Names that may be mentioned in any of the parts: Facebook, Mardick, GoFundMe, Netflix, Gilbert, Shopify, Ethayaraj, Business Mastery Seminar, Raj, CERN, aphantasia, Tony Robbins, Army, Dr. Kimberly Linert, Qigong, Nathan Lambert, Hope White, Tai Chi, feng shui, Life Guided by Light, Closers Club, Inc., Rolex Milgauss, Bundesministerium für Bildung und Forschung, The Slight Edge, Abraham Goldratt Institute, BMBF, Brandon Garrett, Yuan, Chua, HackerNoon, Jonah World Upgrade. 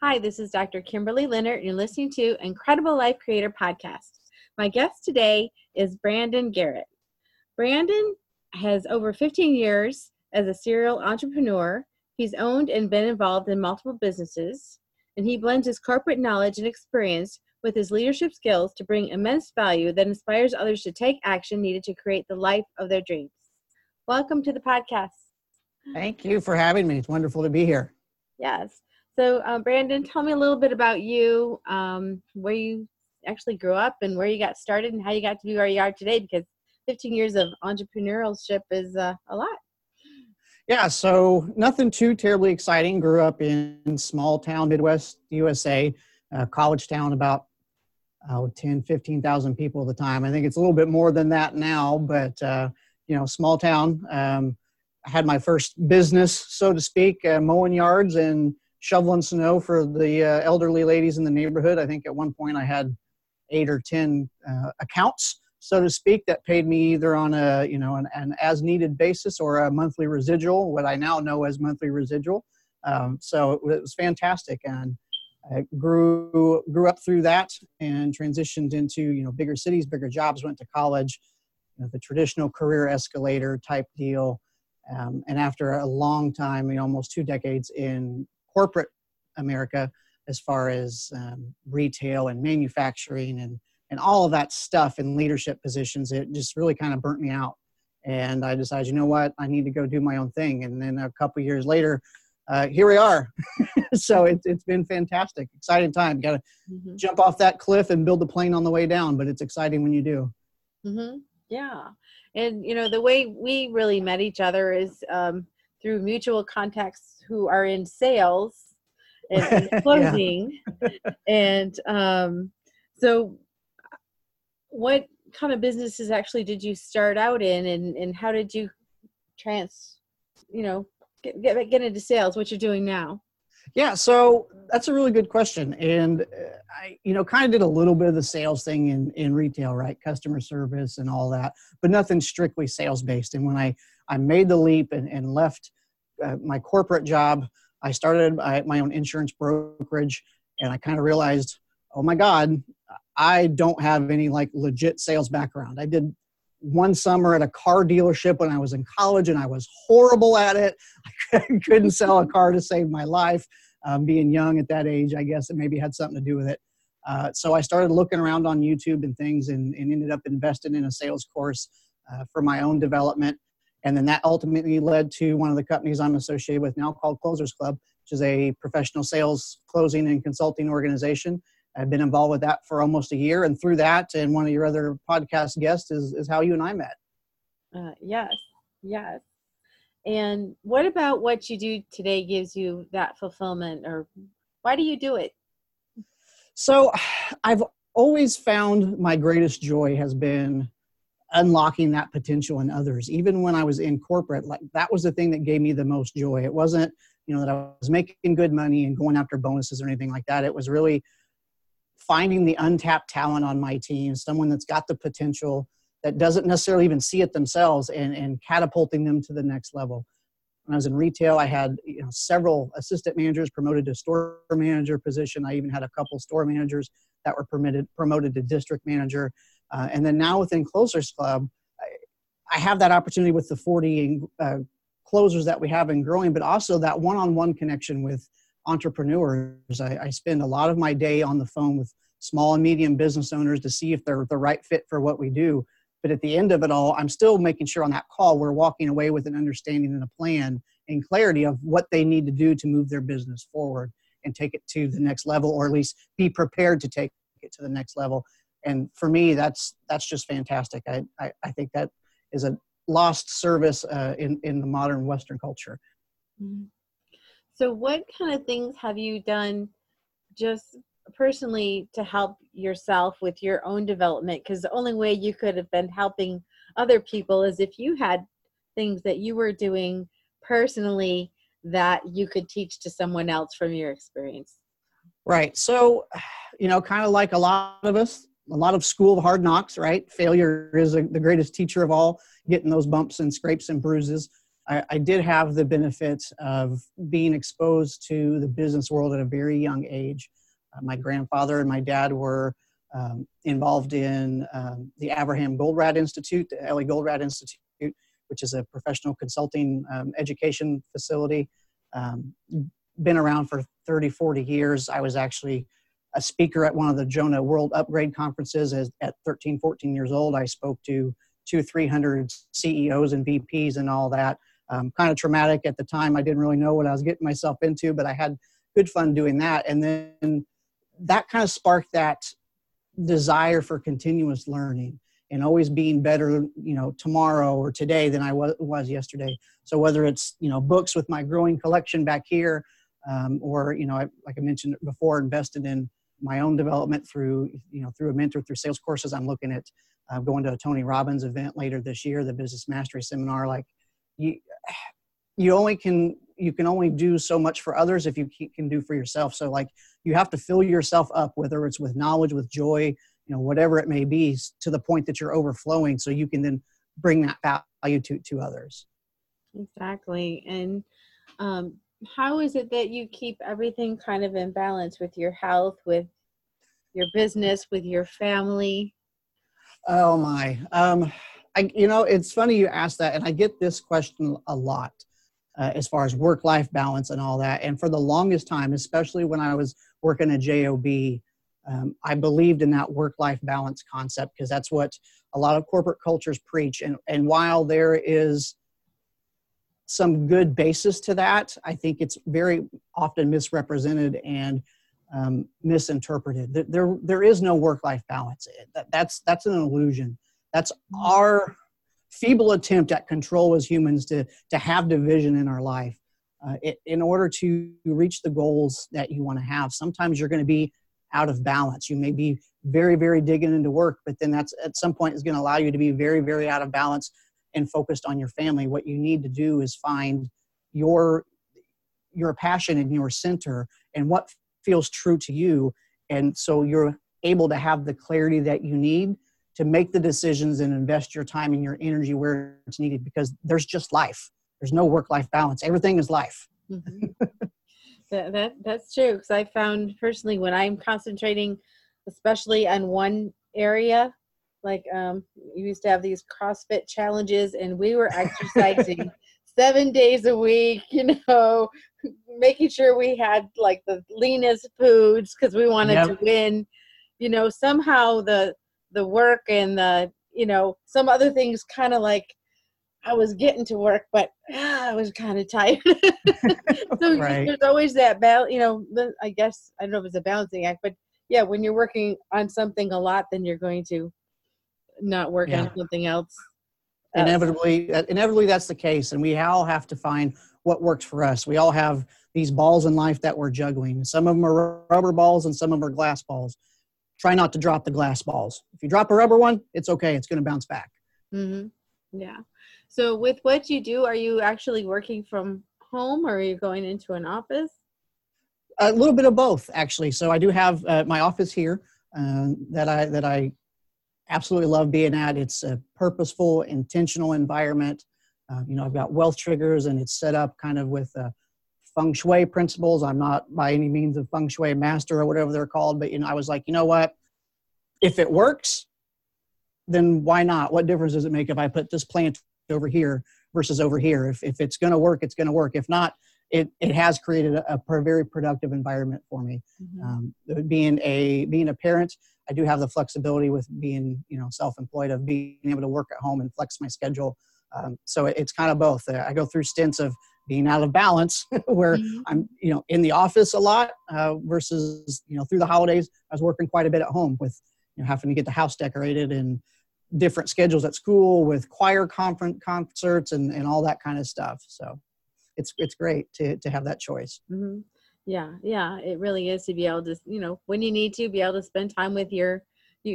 Hi, this is Dr. Kimberly Linert, and you're listening to Incredible Life Creator Podcast. My guest today is Brandon Garrett. Brandon has over 15 years as a serial entrepreneur. He's owned and been involved in multiple businesses, and he blends his corporate knowledge and experience with his leadership skills to bring immense value that inspires others to take action needed to create the life of their dreams. Welcome to the podcast. Thank you for having me. It's wonderful to be here. Yes. So, Brandon, tell me a little bit about you, where you actually grew up and where you got started and how you got to be where you are today, because 15 years of entrepreneurship is a lot. Yeah, so nothing too terribly exciting. Grew up in small town, Midwest USA, college town, about 10, 15,000 people at the time. I think it's a little bit more than that now, but, small town. I had my first business, so to speak, mowing yards and shoveling snow for the elderly ladies in the neighborhood. I think at one point I had 8 or 10 accounts, so to speak, that paid me either on a an as needed basis or a monthly residual, what I now know as monthly residual. So it was fantastic, and I grew up through that and transitioned into bigger cities, bigger jobs. Went to college, the traditional career escalator type deal, and after a long time, almost 2 decades in corporate America, as far as retail and manufacturing and all of that stuff in leadership positions, it just really kind of burnt me out. And I decided, you know what, I need to go do my own thing. And then a couple of years later, here we are. So it's been fantastic, exciting time. Got to jump off that cliff and build the plane on the way down, but it's exciting when you do. Mm-hmm. Yeah. And, the way we really met each other is through mutual contacts who are in sales and closing. And so what kind of businesses actually did you start out in, and how did you get into sales, what you're doing now? Yeah, so that's a really good question. And I, kind of did a little bit of the sales thing in retail, right? Customer service and all that, but nothing strictly sales-based. And when I made the leap and left my corporate job, I started my own insurance brokerage, and I kind of realized, oh my God, I don't have any legit sales background. I did one summer at a car dealership when I was in college, and I was horrible at it. I couldn't sell a car to save my life. Being young at that age, I guess it maybe had something to do with it. So I started looking around on YouTube and things, and ended up investing in a sales course for my own development. And then that ultimately led to one of the companies I'm associated with now, called Closers Club, which is a professional sales, closing, and consulting organization. I've been involved with that for almost a year. And through that, and one of your other podcast guests is how you and I met. Yes. And what about what you do today gives you that fulfillment, or why do you do it? So I've always found my greatest joy has been unlocking that potential in others. Even when I was in corporate, that was the thing that gave me the most joy. It wasn't, that I was making good money and going after bonuses or anything like that. It was really finding the untapped talent on my team, someone that's got the potential that doesn't necessarily even see it themselves, and catapulting them to the next level. When I was in retail, I had several assistant managers promoted to store manager position. I even had a couple store managers that were promoted to district manager. And then now within Closers Club, I have that opportunity with the 40 closers that we have and growing, but also that one-on-one connection with entrepreneurs. I spend a lot of my day on the phone with small and medium business owners to see if they're the right fit for what we do. But at the end of it all, I'm still making sure on that call we're walking away with an understanding and a plan and clarity of what they need to do to move their business forward and take it to the next level, or at least be prepared to take it to the next level. And for me, that's just fantastic. I think that is a lost service in the modern Western culture. So what kind of things have you done just personally to help yourself with your own development? Because the only way you could have been helping other people is if you had things that you were doing personally that you could teach to someone else from your experience. Right. So, kind of like a lot of us, a lot of school of hard knocks, right? Failure is the greatest teacher of all, getting those bumps and scrapes and bruises. I did have the benefit of being exposed to the business world at a very young age. My grandfather and my dad were involved in the Abraham Goldratt Institute, the LA Goldratt Institute, which is a professional consulting education facility. Been around for 30, 40 years. I was actually a speaker at one of the Jonah World Upgrade conferences at 13, 14 years old. I spoke to 200-300 CEOs and VPs and all that. Kind of traumatic at the time. I didn't really know what I was getting myself into, but I had good fun doing that. And then that kind of sparked that desire for continuous learning and always being better, you know, tomorrow or today than I was yesterday. So whether it's, you know, books with my growing collection back here, or, you know, like I mentioned before, invested in my own development through a mentor, through sales courses. I'm looking at going to a Tony Robbins event later this year, the Business Mastery Seminar. Like you can only do so much for others if you can do for yourself. So like you have to fill yourself up, whether it's with knowledge, with joy, you know, whatever it may be, to the point that you're overflowing, so you can then bring that value to others. Exactly. And how is it that you keep everything kind of in balance with your health, with your business, with your family? Oh my. It's funny you ask that, and I get this question a lot as far as work-life balance and all that. And for the longest time, especially when I was working at JOB, I believed in that work-life balance concept, because that's what a lot of corporate cultures preach. And while there is some good basis to that, I think it's very often misrepresented and misinterpreted. There is no work-life balance. That's an illusion. That's our feeble attempt at control as humans to have division in our life. In order to reach the goals that you want to have, sometimes you're going to be out of balance. You may be very, very digging into work, but then that's at some point is going to allow you to be very, very out of balance and focused on your family. What you need to do is find your passion and your center and what feels true to you. And so you're able to have the clarity that you need to make the decisions and invest your time and your energy where it's needed, because there's just life. There's no work-life balance. Everything is life. Mm-hmm. That's true. Because I found personally when I'm concentrating, especially on one area, like you used to have these CrossFit challenges and we were exercising 7 days a week, you know, making sure we had like the leanest foods because we wanted to win, you know, somehow the work and the, you know, some other things kind of like I was getting to work, but I was kind of tired. So right. There's always that balance, you know, I guess, I don't know if it's a balancing act, but yeah, when you're working on something a lot, then you're going to not work on something else. Inevitably that's the case. And we all have to find what works for us. We all have these balls in life that we're juggling. Some of them are rubber balls and some of them are glass balls. Try not to drop the glass balls. If you drop a rubber one, it's okay. It's going to bounce back. Mm-hmm. Yeah. So with what you do, are you actually working from home or are you going into an office? A little bit of both, actually. So I do have my office here that I absolutely love being at. It's a purposeful, intentional environment. You know, I've got wealth triggers and it's set up kind of with feng shui principles. I'm not by any means a feng shui master or whatever they're called, but, you know, I was like, you know what, if it works, then why not? What difference does it make if I put this plant over here versus over here? If it's going to work, it's going to work. If not, it has created a very productive environment for me. Mm-hmm. Being a parent, I do have the flexibility with being, you know, self-employed of being able to work at home and flex my schedule. So it's kind of both. I go through stints of being out of balance where mm-hmm. I'm, you know, in the office a lot versus, you know, through the holidays, I was working quite a bit at home with, you know, having to get the house decorated and different schedules at school with choir concerts and all that kind of stuff. So it's great to have that choice. Mm-hmm. Yeah, it really is to be able to, you know, when you need to be able to spend time with you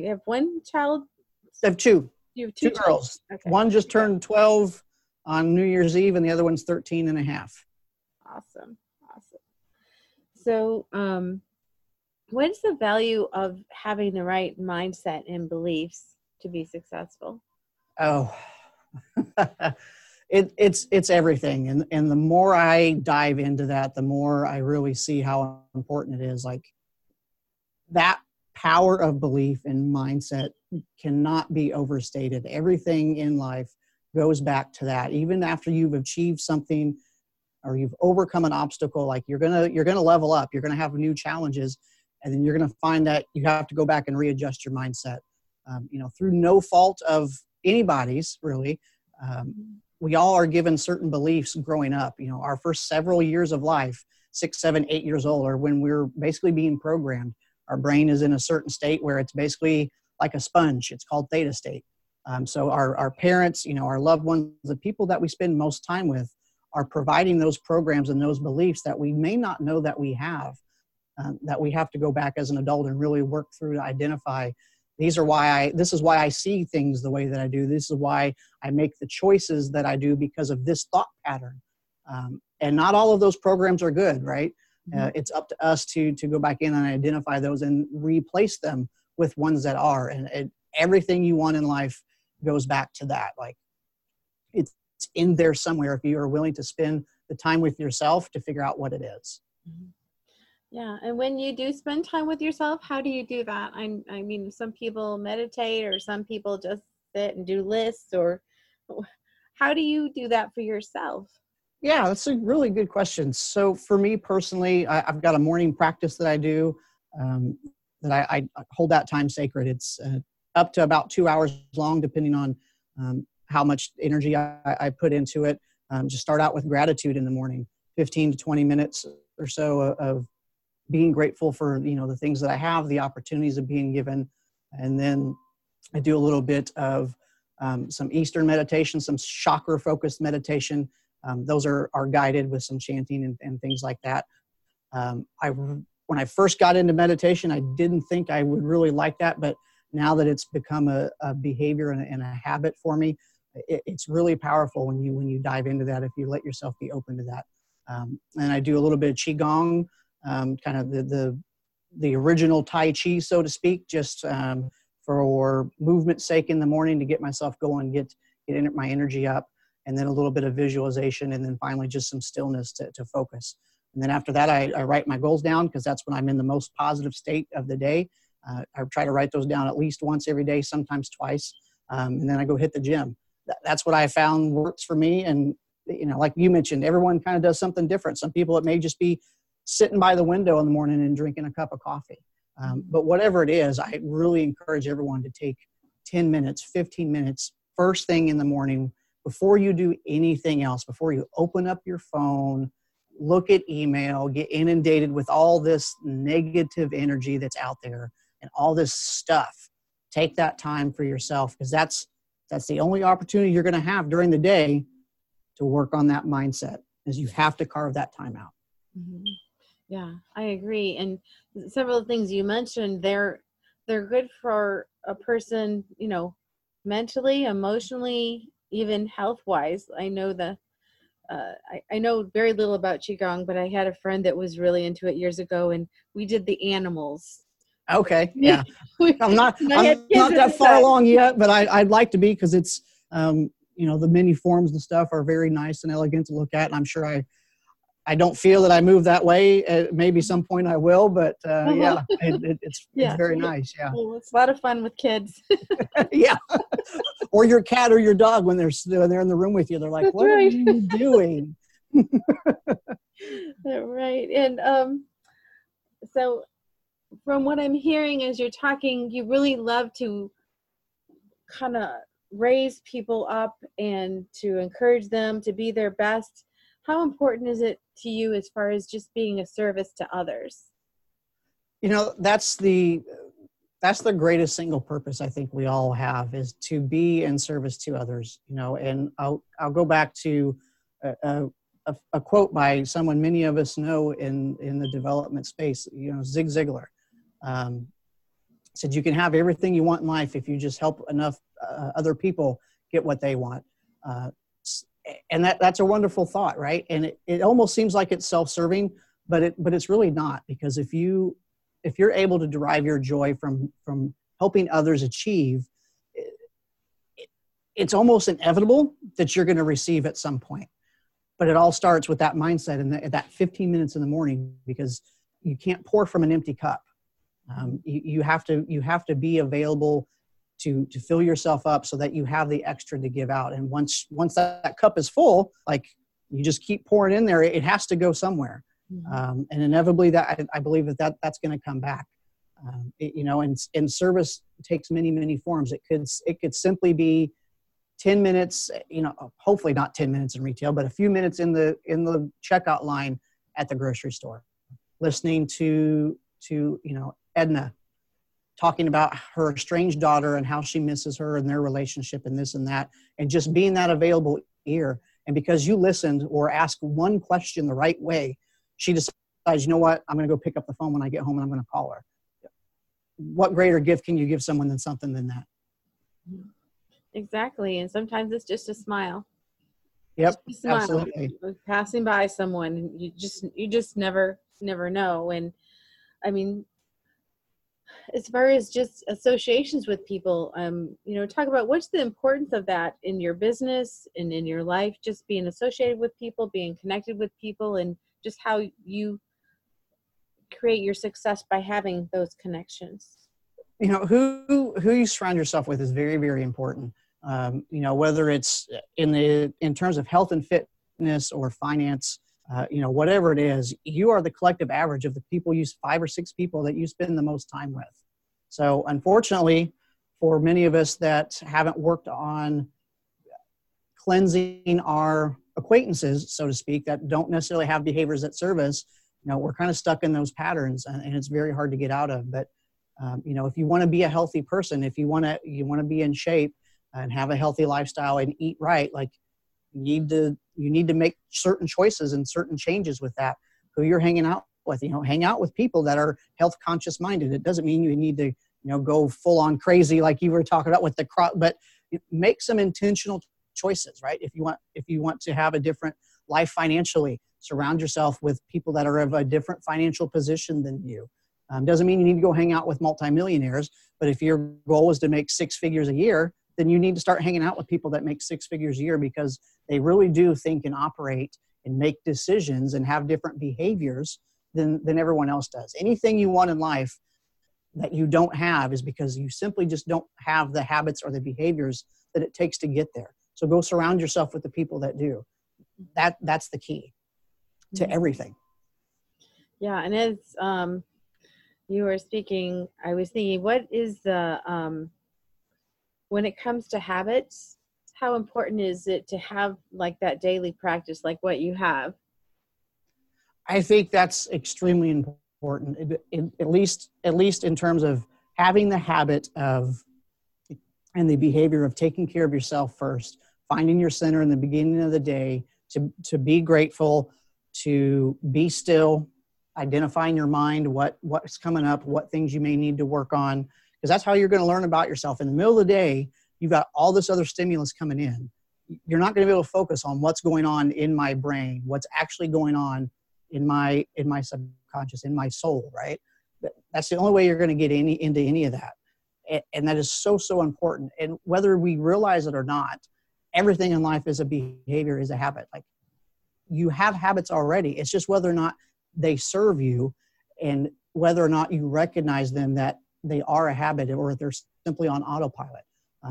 have one child? I have two. You have two girls. Okay. One just turned 12 on New Year's Eve and the other one's 13 and a half. Awesome. So what is the value of having the right mindset and beliefs to be successful? Oh, It's everything. And the more I dive into that, the more I really see how important it is. Like, that power of belief and mindset cannot be overstated. Everything in life goes back to that. Even after you've achieved something or you've overcome an obstacle, like you're going to level up, you're going to have new challenges, and then you're going to find that you have to go back and readjust your mindset. Through no fault of anybody's, really, we all are given certain beliefs growing up. You know, our first several years of life, 6, 7, 8 years old, are when we're basically being programmed. Our brain is in a certain state where it's basically like a sponge. It's called theta state. So our parents, our loved ones, the people that we spend most time with are providing those programs and those beliefs that we may not know that we have, that we have to go back as an adult and really work through to identify. This is why I see things the way that I do. This is why I make the choices that I do, because of this thought pattern. And not all of those programs are good, right? Mm-hmm. It's up to us to go back in and identify those and replace them with ones that are. And everything you want in life goes back to that. Like, it's in there somewhere if you are willing to spend the time with yourself to figure out what it is. Mm-hmm. Yeah, and when you do spend time with yourself, how do you do that? I mean, some people meditate, or some people just sit and do lists, or how do you do that for yourself? Yeah, that's a really good question. So for me personally, I've got a morning practice that I do, that I hold that time sacred. It's up to about 2 hours long, depending on how much energy I put into it. Just start out with gratitude in the morning, 15 to 20 minutes or so of being grateful for, the things that I have, the opportunities of being given. And then I do a little bit of some Eastern meditation, some chakra-focused meditation. Those are guided with some chanting and things like that. When I first got into meditation, I didn't think I would really like that, but now that it's become a behavior and a habit for me, it's really powerful when you dive into that, if you let yourself be open to that. And I do a little bit of Qigong, kind of the original Tai Chi, so to speak, just for movement's sake in the morning to get myself going, get my energy up, and then a little bit of visualization, and then finally just some stillness to focus. And then after that, I write my goals down, because that's when I'm in the most positive state of the day. I try to write those down at least once every day, sometimes twice, and then I go hit the gym. That's what I found works for me, and like you mentioned, everyone kind of does something different. Some people, it may just be sitting by the window in the morning and drinking a cup of coffee. But whatever it is, I really encourage everyone to take 10 minutes, 15 minutes, first thing in the morning, before you do anything else, before you open up your phone, look at email, get inundated with all this negative energy that's out there and all this stuff. Take that time for yourself, because that's the only opportunity you're going to have during the day to work on that mindset, is you have to carve that time out. Mm-hmm. Yeah, I agree. And several things you mentioned, they're good for a person, mentally, emotionally, even health-wise. I know I know very little about Qigong, but I had a friend that was really into it years ago, and we did the animals. Okay, yeah. I'm not that far along yet, but I'd like to be, because it's, the many forms and stuff are very nice and elegant to look at, and I'm sure I don't feel that I move that way. Maybe some point I will, but it's very nice. Yeah, well, it's a lot of fun with kids. Yeah, or your cat or your dog when they're in the room with you, they're like, "What are you doing?" Right, and so from what I'm hearing as you're talking, you really love to kind of raise people up and to encourage them to be their best. How important is it to you as far as just being a service to others? That's the greatest single purpose I think we all have, is to be in service to others, and I'll go back to a quote by someone many of us know in the development space, Zig Ziglar, said you can have everything you want in life if you just help enough other people get what they want. And that's a wonderful thought, right? And it almost seems like it's self-serving, but it's really not, because if you're able to derive your joy from helping others achieve, it's almost inevitable that you're going to receive at some point. But it all starts with that mindset and that 15 minutes in the morning, because you can't pour from an empty cup. You have to be available to fill yourself up so that you have the extra to give out. And once that cup is full, like, you just keep pouring in there. It has to go somewhere. And inevitably I believe that's going to come back. And service takes many forms. It could simply be 10 minutes, hopefully not 10 minutes in retail, but a few minutes in the checkout line at the grocery store, listening to Edna talking about her estranged daughter and how she misses her and their relationship and this and that, and just being that available ear. And because you listened or asked one question the right way, she decides, you know what, I'm going to go pick up the phone when I get home and I'm going to call her. What greater gift can you give someone than something than that? Exactly. And sometimes it's just a smile. Yep, just a smile. Absolutely. You're passing by someone, you just never know. And I mean, as far as just associations with people, talk about what's the importance of that in your business and in your life, just being associated with people, being connected with people, and just how you create your success by having those connections. Who you surround yourself with is very, very important. Whether it's in terms of health and fitness or finance, whatever it is, you are the collective average of the people, 5 or 6 people that you spend the most time with. So unfortunately, for many of us that haven't worked on cleansing our acquaintances, so to speak, that don't necessarily have behaviors that serve us, we're kind of stuck in those patterns, and it's very hard to get out of. But if you want to be a healthy person, if you want to be in shape and have a healthy lifestyle and eat right, like, you need to make certain choices and certain changes with that, who you're hanging out with. Hang out with people that are health conscious minded. It doesn't mean you need to go full on crazy like you were talking about with the crop, but make some intentional choices, right? If you want to have a different life financially, surround yourself with people that are of a different financial position than you. Doesn't mean you need to go hang out with multimillionaires, but if your goal is to make 6 figures a year, then you need to start hanging out with people that make 6 figures a year, because they really do think and operate and make decisions and have different behaviors than everyone else does. Anything you want in life that you don't have is because you simply just don't have the habits or the behaviors that it takes to get there. So go surround yourself with the people that do. That's the key to everything. Yeah, and as you were speaking, I was thinking, what is the... when it comes to habits, how important is it to have like that daily practice, like what you have? I think that's extremely important, at least in terms of having the habit of and the behavior of taking care of yourself first, finding your center in the beginning of the day, to be grateful, to be still, identifying your mind, what's coming up, what things you may need to work on. Because that's how you're going to learn about yourself. In the middle of the day, you've got all this other stimulus coming in. You're not going to be able to focus on what's going on in my brain, what's actually going on in my subconscious, in my soul, right? That's the only way you're going to get into any of that. And that is so, so important. And whether we realize it or not, everything in life is a behavior, is a habit. Like, you have habits already. It's just whether or not they serve you and whether or not you recognize them, that they are a habit, or they're simply on autopilot.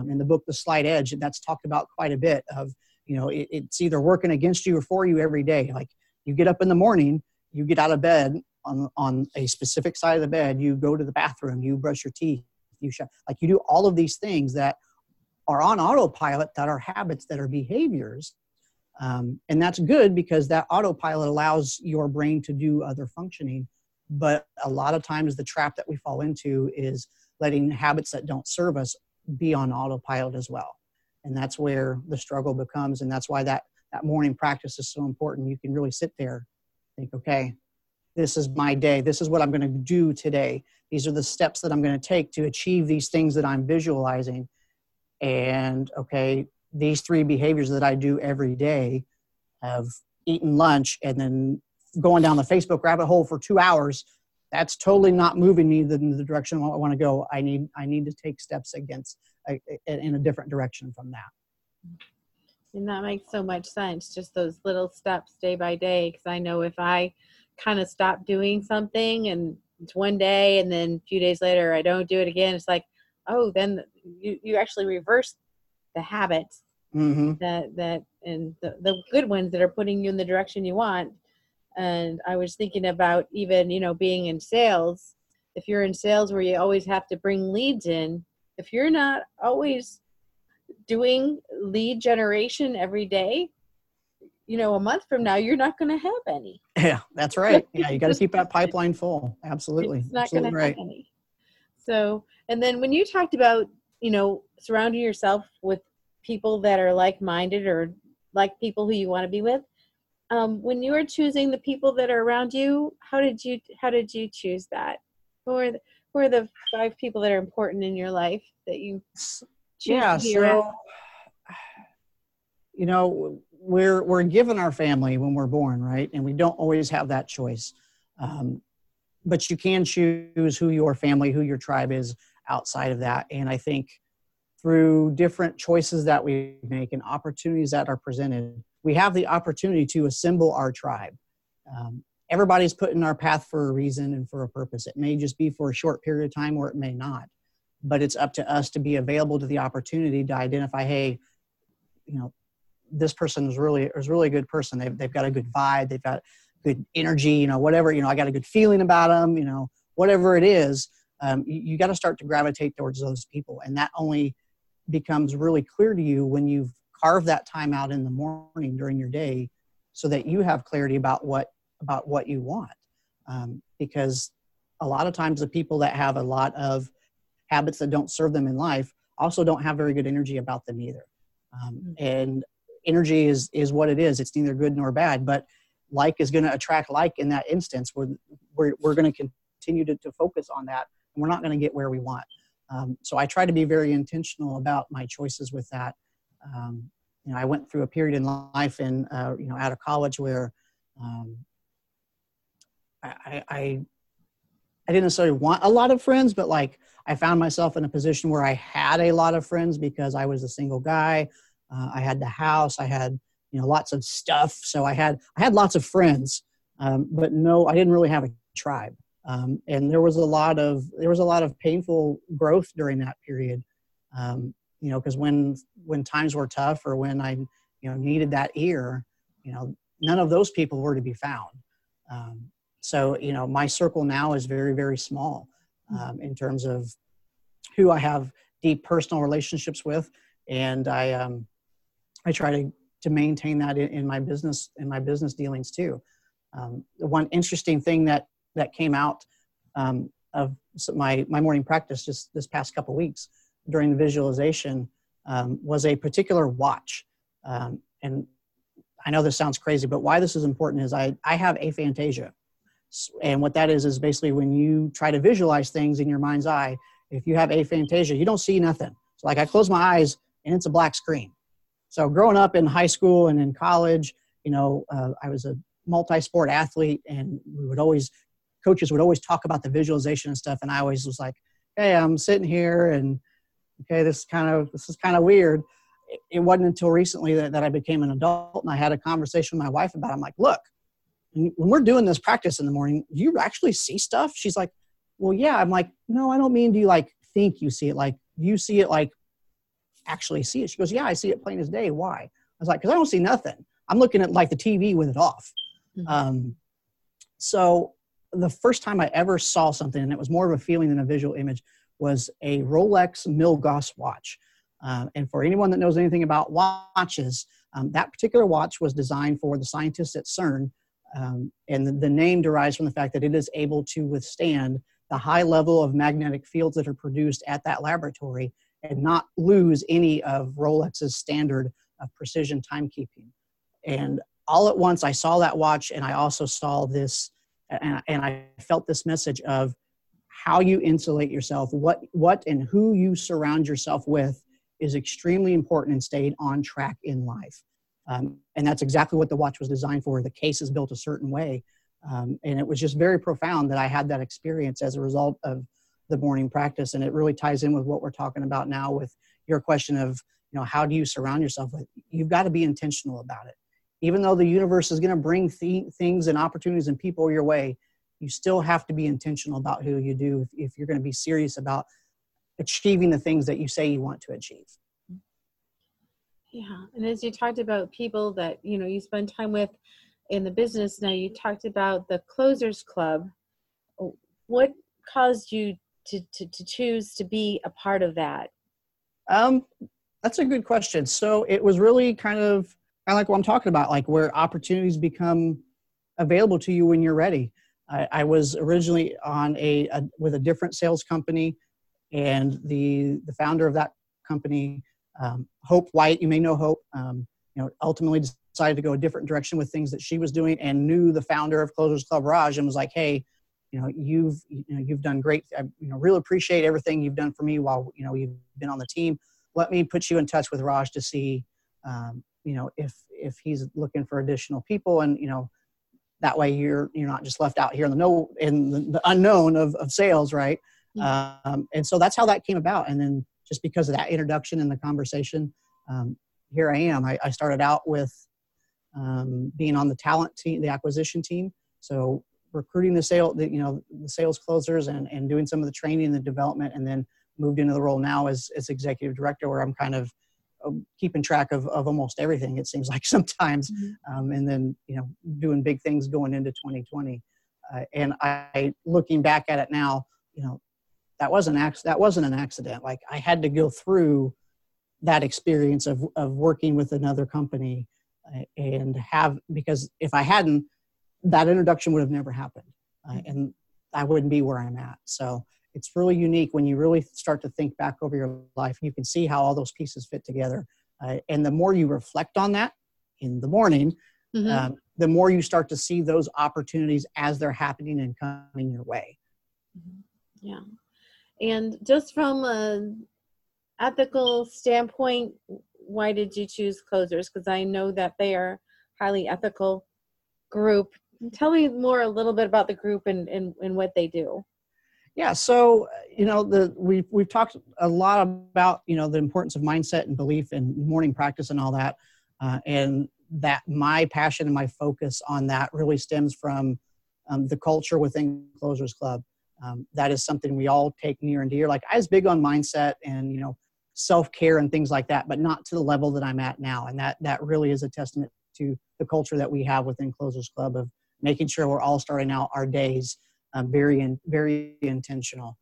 In the book, The Slight Edge, that's talked about quite a bit of, it's either working against you or for you every day. Like, you get up in the morning, you get out of bed on a specific side of the bed, you go to the bathroom, you brush your teeth, you do all of these things that are on autopilot, that are habits, that are behaviors. And that's good, because that autopilot allows your brain to do other functioning. But a lot of times the trap that we fall into is letting habits that don't serve us be on autopilot as well. And that's where the struggle becomes. And that's why that morning practice is so important. You can really sit there, think, okay, this is my day. This is what I'm going to do today. These are the steps that I'm going to take to achieve these things that I'm visualizing. And okay, these 3 behaviors that I do every day of eating lunch and then going down the Facebook rabbit hole for 2 hours, that's totally not moving me in the direction I want to go. I need to take steps in a different direction from that. And that makes so much sense. Just those little steps day by day. Because I know if I kind of stop doing something and it's one day and then a few days later I don't do it again, it's like, oh, then you actually reverse the habits that and the good ones that are putting you in the direction you want. And I was thinking about even, being in sales. If you're in sales where you always have to bring leads in, if you're not always doing lead generation every day, a month from now, you're not going to have any. Yeah, that's right. Yeah, you got to keep that pipeline full. Absolutely. It's not going to have any. So, and then when you talked about, surrounding yourself with people that are like-minded or like people who you want to be with, when you were choosing the people that are around you, how did you choose that? Who are the five people that are important in your life that you choose to be around? We're given our family when we're born, right? And we don't always have that choice. But you can choose who your family, who your tribe is outside of that. And I think through different choices that we make and opportunities that are presented, we have the opportunity to assemble our tribe. Everybody's put in our path for a reason and for a purpose. It may just be for a short period of time or it may not, but it's up to us to be available to the opportunity to identify, hey, this person is really a good person. They've got a good vibe. They've got good energy, whatever, I got a good feeling about them, whatever it is. You got to start to gravitate towards those people. And that only becomes really clear to you when you've carved that time out in the morning during your day so that you have clarity about what you want. Because a lot of times the people that have a lot of habits that don't serve them in life also don't have very good energy about them either. And energy is what it is. It's neither good nor bad, but like is going to attract like in that instance. We're going to continue to focus on that, and we're not going to get where we want. So I try to be very intentional about my choices with that. I went through a period in life and, out of college where I didn't necessarily want a lot of friends, but I found myself in a position where I had a lot of friends because I was a single guy. I had the house, I had, lots of stuff. So I had lots of friends, but no, I didn't really have a tribe. And there was a lot of painful growth during that period. Because when times were tough or when I, needed that ear, none of those people were to be found. So my circle now is very, very small, in terms of who I have deep personal relationships with. And I try to maintain that in my business dealings too. One interesting thing that came out of my morning practice just this past couple weeks during the visualization was a particular watch. And I know this sounds crazy, but why this is important is I have aphantasia. And what that is basically when you try to visualize things in your mind's eye, if you have aphantasia, you don't see nothing. So I close my eyes and it's a black screen. So growing up in high school and in college, I was a multi-sport athlete, and coaches would always talk about the visualization and stuff. And I always was like, hey, I'm sitting here and okay, this is kind of weird. It wasn't until recently that I became an adult and I had a conversation with my wife about it. I'm like, look, when we're doing this practice in the morning, do you actually see stuff? She's like, well, yeah. I'm like, no, I don't mean do you think you see it. You see it actually see it. She goes, yeah, I see it plain as day. Why? I was like, because I don't see nothing. I'm looking at the TV with it off. Mm-hmm. So the first time I ever saw something, and it was more of a feeling than a visual image, was a Rolex Milgauss watch. And for anyone that knows anything about watches, that particular watch was designed for the scientists at CERN. And the name derives from the fact that it is able to withstand the high level of magnetic fields that are produced at that laboratory and not lose any of Rolex's standard of precision timekeeping. And all at once I saw that watch, and I also saw this, and I felt this message of how you insulate yourself, what and who you surround yourself with is extremely important in staying on track in life. And that's exactly what the watch was designed for. The case is built a certain way. And it was just very profound that I had that experience as a result of the morning practice. And it really ties in with what we're talking about now with your question of, You know, how do you surround yourself with? You've got to be intentional about it. Even though the universe is going to bring things and opportunities and people your way, you still have to be intentional about who you do if you're going to be serious about achieving the things that you say you want to achieve. Yeah. And as you talked about people that, you know, you spend time with in the business, now you talked about the Closers Club. What caused you to choose to be a part of that? That's a good question. So it was really kind of like what I'm talking about, like where opportunities become available to you when you're ready. I was originally on with a different sales company, and the founder of that company, Hope White, you may know Hope, ultimately decided to go a different direction with things that she was doing, and knew the founder of Closers Club, Raj, and was like, hey, you've done great. I really appreciate everything you've done for me while you've been on the team. Let me put you in touch with Raj to see. If he's looking for additional people, and, that way you're not just left out here in the unknown of sales. Right. Yeah. And so that's how that came about. And then just because of that introduction and the conversation, here I am. I started out with, being on the talent team, the acquisition team. So recruiting the sales closers and doing some of the training and the development, and then moved into the role now as executive director, where I'm kind of keeping track of almost everything, it seems like sometimes, and then doing big things going into 2020, and I looking back at it now, that wasn't an accident. Like, I had to go through that experience of working with another company, because if I hadn't, that introduction would have never happened, and I wouldn't be where I'm at. So it's really unique when you really start to think back over your life. You can see how all those pieces fit together. And the more you reflect on that in the morning, the more you start to see those opportunities as they're happening and coming your way. Yeah. And just from an ethical standpoint, why did you choose Closers? Because I know that they are a highly ethical group. Tell me more a little bit about the group and what they do. Yeah, so we've talked a lot about the importance of mindset and belief and morning practice and all that, and that my passion and my focus on that really stems from the culture within Closers Club. That is something we all take near and dear. Like, I was big on mindset and self-care and things like that, but not to the level that I'm at now. And that really is a testament to the culture that we have within Closers Club of making sure we're all starting out our days very intentional.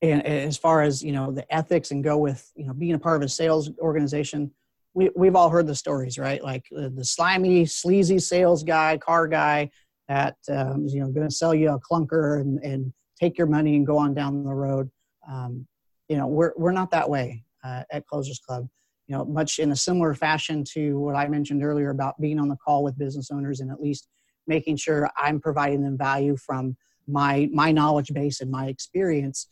And as far as, the ethics and go with, being a part of a sales organization, we've all heard the stories, right? Like the slimy, sleazy sales guy, car guy that, going to sell you a clunker and take your money and go on down the road. We're not that way at Closers Club, much in a similar fashion to what I mentioned earlier about being on the call with business owners and at least making sure I'm providing them value from my knowledge base and my experience.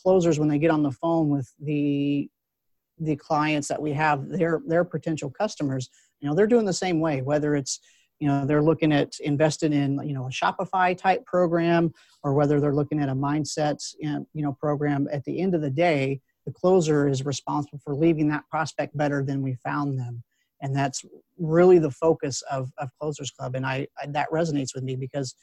Closers, when they get on the phone with the clients that we have, their potential customers, they're doing the same way, whether it's, they're looking at investing in, a Shopify type program, or whether they're looking at a mindset, program. At the end of the day, the closer is responsible for leaving that prospect better than we found them. And that's really the focus of Closers Club. And I that resonates with me, because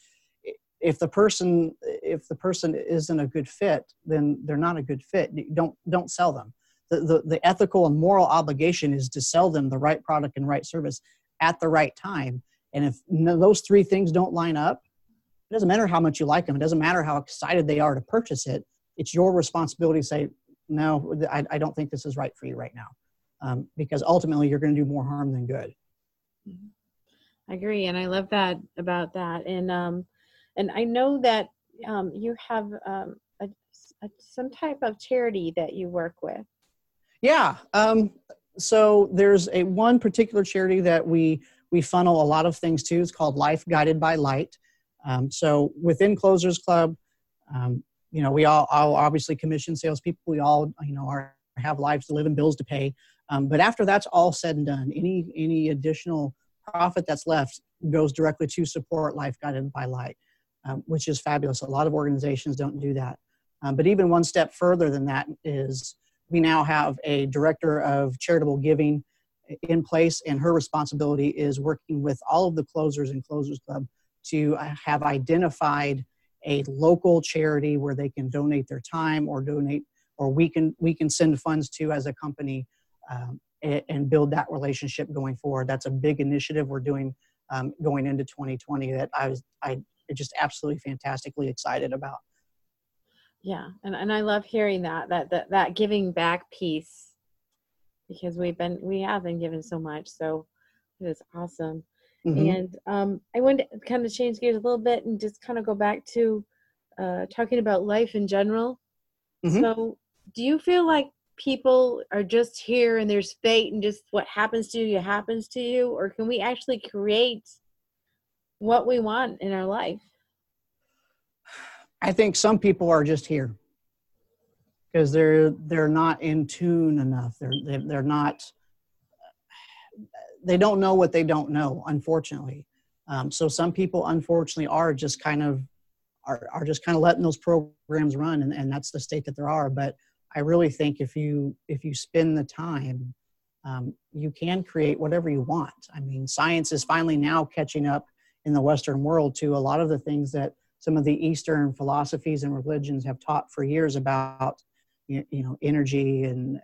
if the person isn't a good fit, then they're not a good fit. Don't sell them. The ethical and moral obligation is to sell them the right product and right service at the right time. And if those three things don't line up, it doesn't matter how much you like them. It doesn't matter how excited they are to purchase it. It's your responsibility to say, no, I don't think this is right for you right now. Because ultimately you're going to do more harm than good. I agree. And I love that about that. And I know that, you have, some type of charity that you work with. Yeah. So there's one particular charity that we funnel a lot of things to. It's called Life Guided by Light. So within Closers Club, we all obviously commission salespeople. We all, have lives to live and bills to pay. But after that's all said and done, any additional profit that's left goes directly to support Life Guided by Light, which is fabulous. A lot of organizations don't do that. But even one step further than that is We now have a director of charitable giving in place, and her responsibility is working with all of the closers and Closers Club to have identified a local charity where they can donate their time or donate, or we can send funds to as a company and build that relationship going forward. That's a big initiative we're doing going into 2020 that I just absolutely fantastically excited about. Yeah, and I love hearing that giving back piece, because we have been given so much, so it is awesome. Mm-hmm. And I wanted to kind of change gears a little bit and just kind of go back to talking about life in general. Mm-hmm. So do you feel like people are just here and there's fate and just what happens to you, or can we actually create what we want in our life? I think some people are just here because they're not in tune enough. They're not. They don't know what they don't know, unfortunately. So some people, unfortunately, are just kind of letting those programs run, and that's the state that they are. But I really think if you spend the time, you can create whatever you want. I mean, science is finally now catching up in the Western world to a lot of the things that some of the Eastern philosophies and religions have taught for years about, you know, energy and,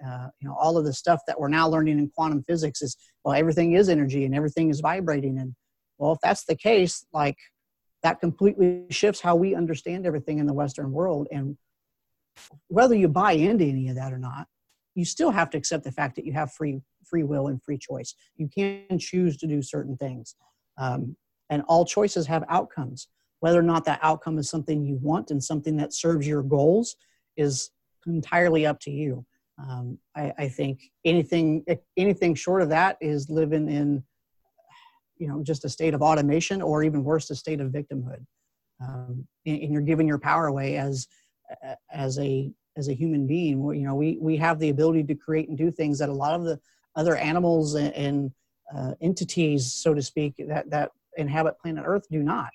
all of the stuff that we're now learning in quantum physics is, well, everything is energy and everything is vibrating. And, well, if that's the case, like, that completely shifts how we understand everything in the Western world. And whether you buy into any of that or not, you still have to accept the fact that you have free will and free choice. You can choose to do certain things. And all choices have outcomes. Whether or not that outcome is something you want and something that serves your goals is entirely up to you. I think anything short of that is living in, just a state of automation, or even worse, a state of victimhood. And you're giving your power away as a human being. We have the ability to create and do things that a lot of the other animals and entities, so to speak, that inhabit planet Earth do not.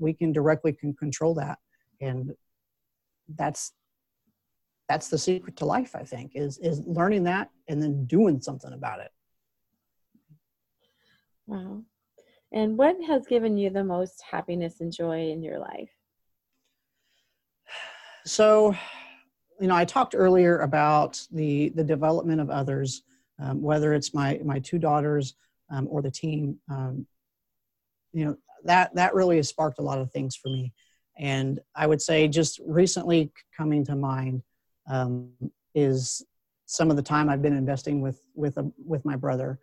We can directly control that. And that's the secret to life, I think, is learning that and then doing something about it. Wow. And what has given you the most happiness and joy in your life? So, I talked earlier about the development of others, whether it's my two daughters or the team, that really has sparked a lot of things for me. And I would say just recently coming to mind is some of the time I've been investing with my brother.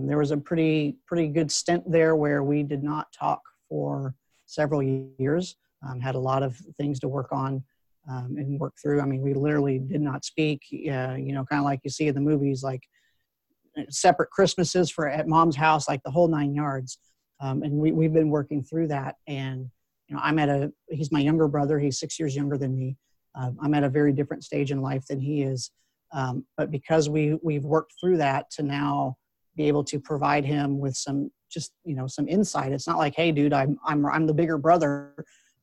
There was a pretty good stint there where we did not talk for several years, had a lot of things to work on and work through. I mean, we literally did not speak, kind of like you see in the movies, like separate Christmases at mom's house, like the whole nine yards. And we've been working through that. And, he's my younger brother. He's 6 years younger than me. I'm at a very different stage in life than he is. But because we've worked through that to now be able to provide him with some, just, some insight. It's not like, hey dude, I'm the bigger brother,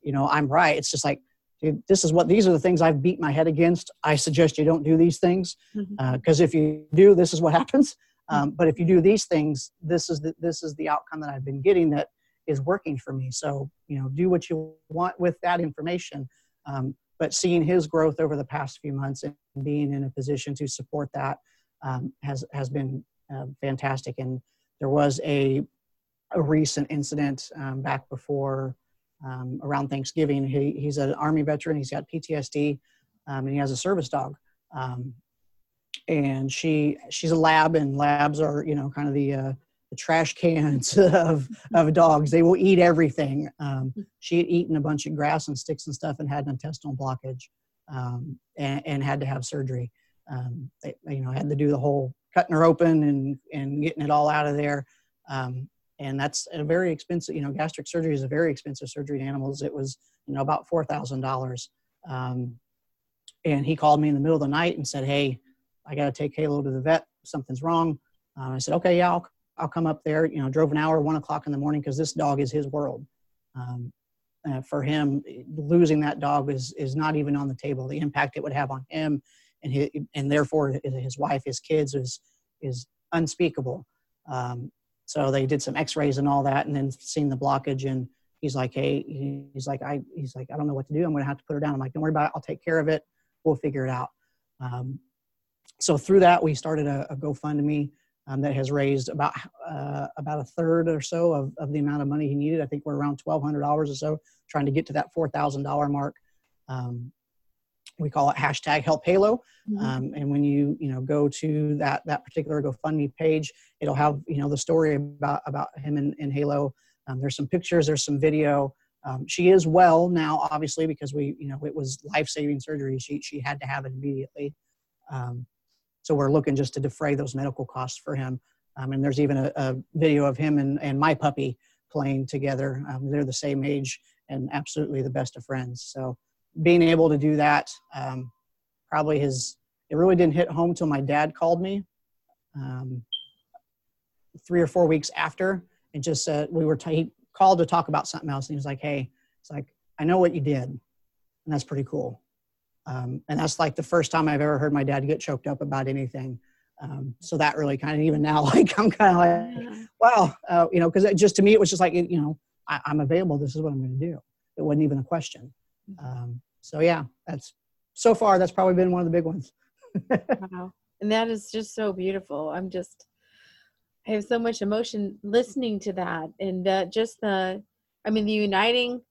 I'm right. It's just like, dude, these are the things I've beat my head against. I suggest you don't do these things. Mm-hmm. 'Cause if you do, this is what happens. But if you do these things, this is the outcome that I've been getting that is working for me. So, do what you want with that information. But seeing his growth over the past few months and being in a position to support that has been fantastic. And there was a recent incident back before around Thanksgiving. He's an Army veteran. He's got PTSD, and he has a service dog. And she's a lab, and labs are, kind of the trash cans of dogs. They will eat everything. She had eaten a bunch of grass and sticks and stuff and had an intestinal blockage, and had to have surgery. They, had to do the whole cutting her open and getting it all out of there. And that's a very expensive, gastric surgery is a very expensive surgery in animals. It was, about $4,000. And he called me in the middle of the night and said, "Hey, I got to take Halo to the vet. Something's wrong." I said, "Okay, yeah, I'll come up there." Drove an hour, 1 o'clock in the morning, because this dog is his world. For him, losing that dog is not even on the table. The impact it would have on him and therefore his wife, his kids is unspeakable. So they did some x-rays and all that, and then seen the blockage, and he's like, hey, he's like, I don't know what to do. I'm going to have to put her down. I'm like, don't worry about it. I'll take care of it. We'll figure it out. So through that, we started a GoFundMe that has raised about a third or so of the amount of money he needed. I think we're around $1,200 or so, trying to get to that $4,000 mark. We call it #HelpHalo. And when you go to that particular GoFundMe page, it'll have, the story about him and Halo. There's some pictures, there's some video. She is well now, obviously, because it was life-saving surgery. She had to have it immediately. So we're looking just to defray those medical costs for him. And there's even a video of him and my puppy playing together. They're the same age and absolutely the best of friends. So being able to do that, it really didn't hit home till my dad called me 3 or 4 weeks after, and just said, he called to talk about something else. And he was like, hey, it's like, I know what you did, and that's pretty cool. And that's like the first time I've ever heard my dad get choked up about anything. So that really kind of, even now, like, I'm kind of like, wow, because just to me, it was just like, I'm available. This is what I'm going to do. It wasn't even a question. So yeah, so far, that's probably been one of the big ones. Wow. And that is just so beautiful. I have so much emotion listening to that. And just the uniting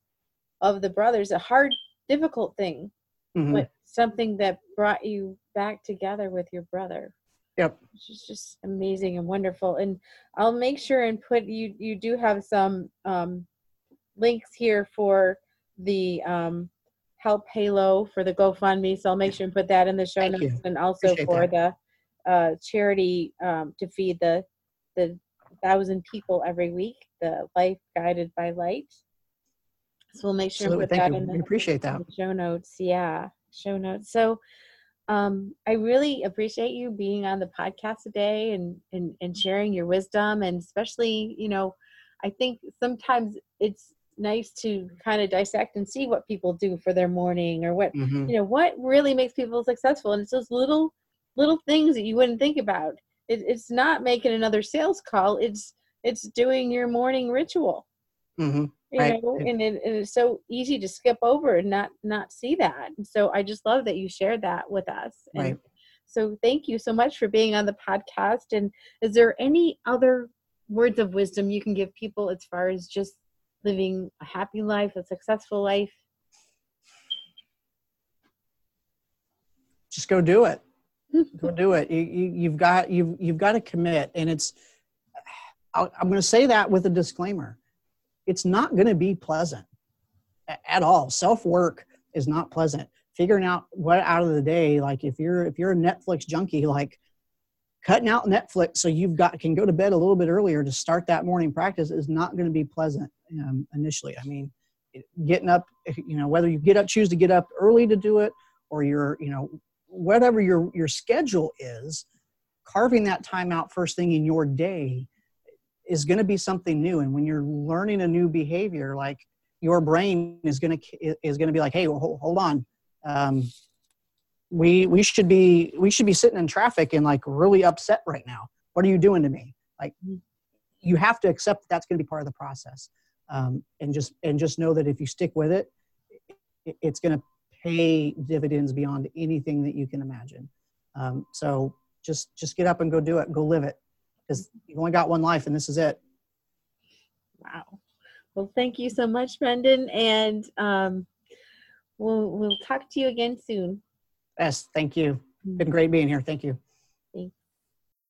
of the brothers, a hard, difficult thing. Mm-hmm. But something that brought you back together with your brother. Yep. Which is just amazing and wonderful. And I'll make sure and put, you do have some links here for the HelpHalo, for the GoFundMe. So I'll make sure and put that in the show notes. And also appreciate for that. The charity to feed the 1,000 people every week, the Life Guided by Light. So we'll make sure to put that in the show notes. Yeah, show notes. So I really appreciate you being on the podcast today and sharing your wisdom. And especially, I think sometimes it's nice to kind of dissect and see what people do for their morning or what, mm-hmm. What really makes people successful. And it's those little things that you wouldn't think about. It's not making another sales call. It's doing your morning ritual. Mm-hmm. And it's so easy to skip over and not see that. And so I just love that you shared that with us. And so thank you so much for being on the podcast. And is there any other words of wisdom you can give people as far as just living a happy life, a successful life? Just go do it. Go do it. You've got to commit. And I'm going to say that with a disclaimer. It's not going to be pleasant at all. Self-work is not pleasant. Figuring out what out of the day, like if you're a Netflix junkie, like cutting out Netflix so can go to bed a little bit earlier to start that morning practice is not going to be pleasant initially. I mean, getting up, whether you choose to get up early to do it, or you're, whatever your schedule is, carving that time out first thing in your day is going to be something new. And when you're learning a new behavior, like your brain is going to be like, hey, well, hold on. We should be sitting in traffic and like really upset right now. What are you doing to me? Like, you have to accept that's going to be part of the process. And just know that if you stick with it, it's going to pay dividends beyond anything that you can imagine. So just get up and go do it. Go live it. Because you've only got one life and this is it. Wow. Well, thank you so much, Brendan. And we'll talk to you again soon. Yes, thank you. It's been great being here. Thank you.